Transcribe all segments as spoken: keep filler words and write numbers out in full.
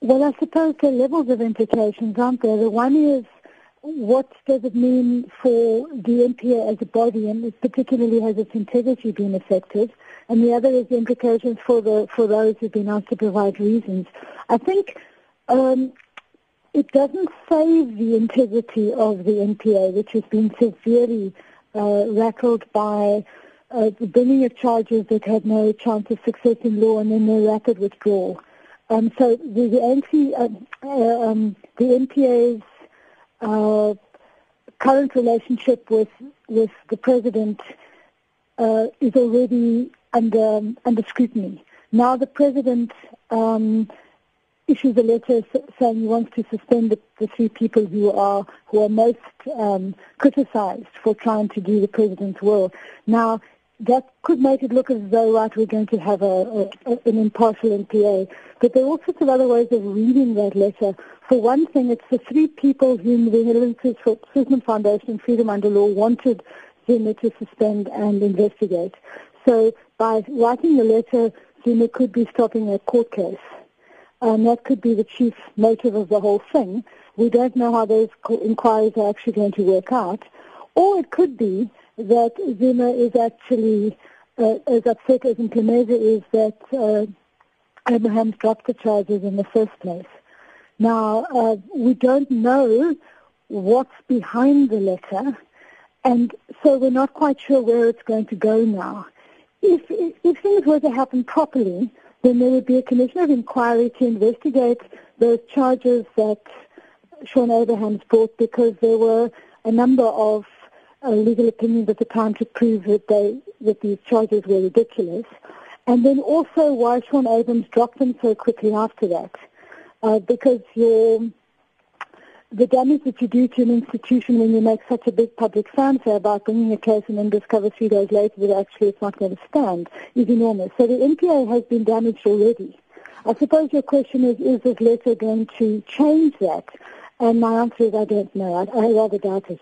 Well, I suppose there are levels of implications, aren't there? The one is, what does it mean for the N P A as a body, and particularly has its integrity been affected? And the other is the implications for the for those who've been asked to provide reasons. I think um, it doesn't save the integrity of the N P A, which has been severely uh, rattled by uh, the bringing of charges that had no chance of success in law, and then their rapid withdrawal. Um, so the the, anti, um, uh, um, the N P A's Uh, current relationship with with the president uh, is already under under scrutiny. Now the president um, issues a letter saying he wants to suspend the, the three people who are who are most um, criticised for trying to do the president's will. Now that could make it look as though, right, we're going to have a, a, an impartial N P A. But there are all sorts of other ways of reading that letter. For one thing, it's the three people whom the Helen Suzman Foundation and Freedom Under Law wanted Zuma to suspend and investigate. So by writing the letter, Zuma could be stopping a court case. And that could be the chief motive of the whole thing. We don't know how those inquiries are actually going to work out. Or it could be that Zuma is actually uh, as upset as Nkumbi is that uh, Abrahams dropped the charges in the first place. Now, uh, we don't know what's behind the letter, and so we're not quite sure where it's going to go now. If, if things were to happen properly, then there would be a commission of inquiry to investigate those charges that Shaun Abrahams brought, because there were a number of uh, legal opinions at the time to prove that, they, that these charges were ridiculous, and then also why Shaun Abrahams dropped them so quickly after that. Uh, because your, the damage that you do to an institution when you make such a big public fanfare about bringing a case and then discover three days later that actually it's not going to stand is enormous. So the N P A has been damaged already. I suppose your question is, is this letter going to change that? And my answer is I don't know. I, I rather doubt it.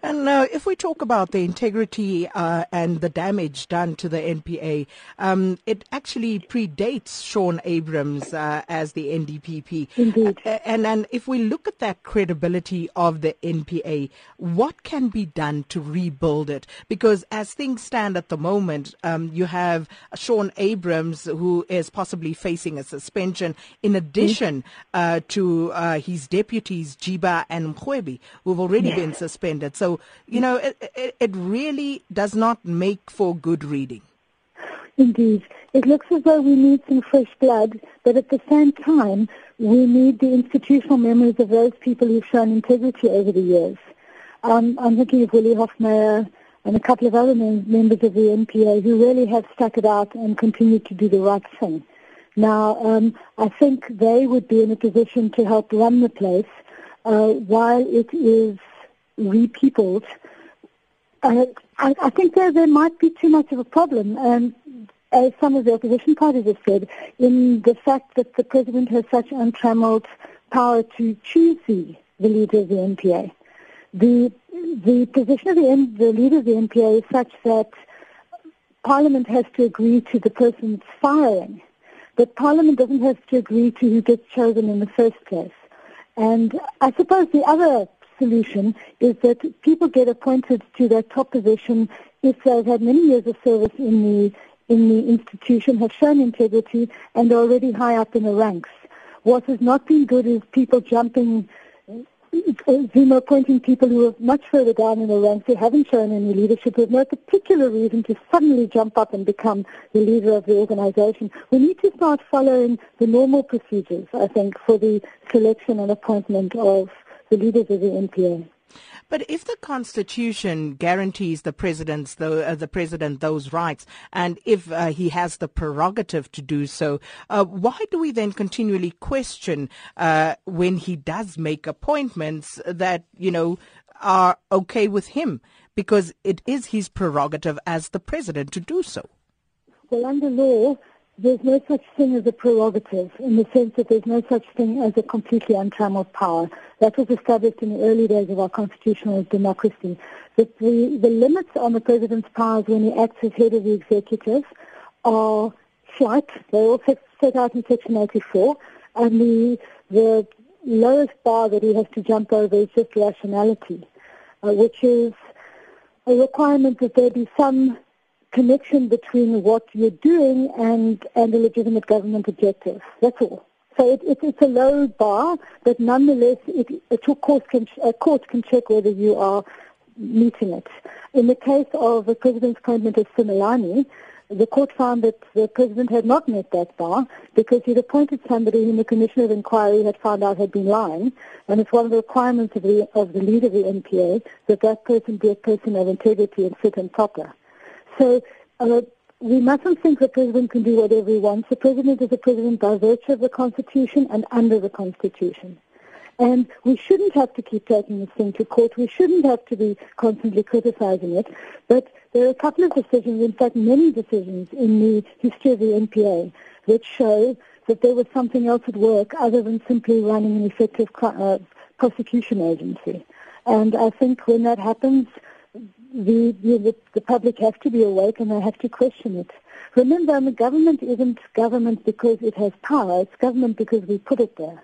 And uh, if we talk about the integrity uh, and the damage done to the N P A, um, it actually predates Shaun Abrahams uh, as the N D P P. Indeed. And, and if we look at that credibility of the N P A, what can be done to rebuild it? Because as things stand at the moment, um, you have Shaun Abrahams, who is possibly facing a suspension, in addition uh, to uh, his deputies, Jiba and Mrwebi, who've already yeah. been suspended. So, you know, it, it really does not make for good reading. Indeed. It looks as though we need some fresh blood, but at the same time, we need the institutional memories of those people who've shown integrity over the years. Um, I'm thinking of Willie Hoffmeyer and a couple of other men, members of the N P A who really have stuck it out and continue to do the right thing. Now, um, I think they would be in a position to help run the place uh, while it is repeopled. Uh, I, I think there, there might be too much of a problem, and as some of the opposition parties have said, in the fact that the president has such untrammeled power to choose the, the leader of the N P A. The the position of the, the leader of the N P A is such that Parliament has to agree to the person's firing, but Parliament doesn't have to agree to who gets chosen in the first place. And I suppose the other solution is that people get appointed to their top position if they've had many years of service in the in the institution, have shown integrity, and are already high up in the ranks. What has not been good is people jumping, Zuma appointing people who are much further down in the ranks, who haven't shown any leadership, who have no particular reason to suddenly jump up and become the leader of the organisation. We need to start following the normal procedures, I think, for the selection and appointment of the leaders of the N P A. But if the Constitution guarantees the president's the, uh, the president those rights, and if uh, he has the prerogative to do so, uh, why do we then continually question uh, when he does make appointments that, you know, are okay with him? Because it is his prerogative as the president to do so. Well, under law, there's no such thing as a prerogative, in the sense that there's no such thing as a completely untrammeled power. That was established in the early days of our constitutional democracy. That the, the limits on the president's powers when he acts as head of the executive are slight. They're all set, set out in Section eighty-four. and the, the lowest bar that he has to jump over is just rationality, uh, which is a requirement that there be some connection between what you're doing and, and a legitimate government objective. That's all. So it, it, it's a low bar, but nonetheless, it, a, court can, a court can check whether you are meeting it. In the case of the president's appointment of Simelane, the court found that the president had not met that bar because he'd appointed somebody whom the Commission of Inquiry had found out had been lying, and it's one of the requirements of the, of the lead of the N P A that that person be a person of integrity and fit and proper. So uh, we mustn't think the president can do whatever he wants. The president is a president by virtue of the Constitution and under the Constitution. And we shouldn't have to keep taking this thing to court. We shouldn't have to be constantly criticizing it. But there are a couple of decisions, in fact many decisions in the history of the N P A, which show that there was something else at work other than simply running an effective uh, prosecution agency. And I think when that happens, the, the, the public have to be awake and they have to question it. Remember, the government isn't government because it has power. It's government because we put it there.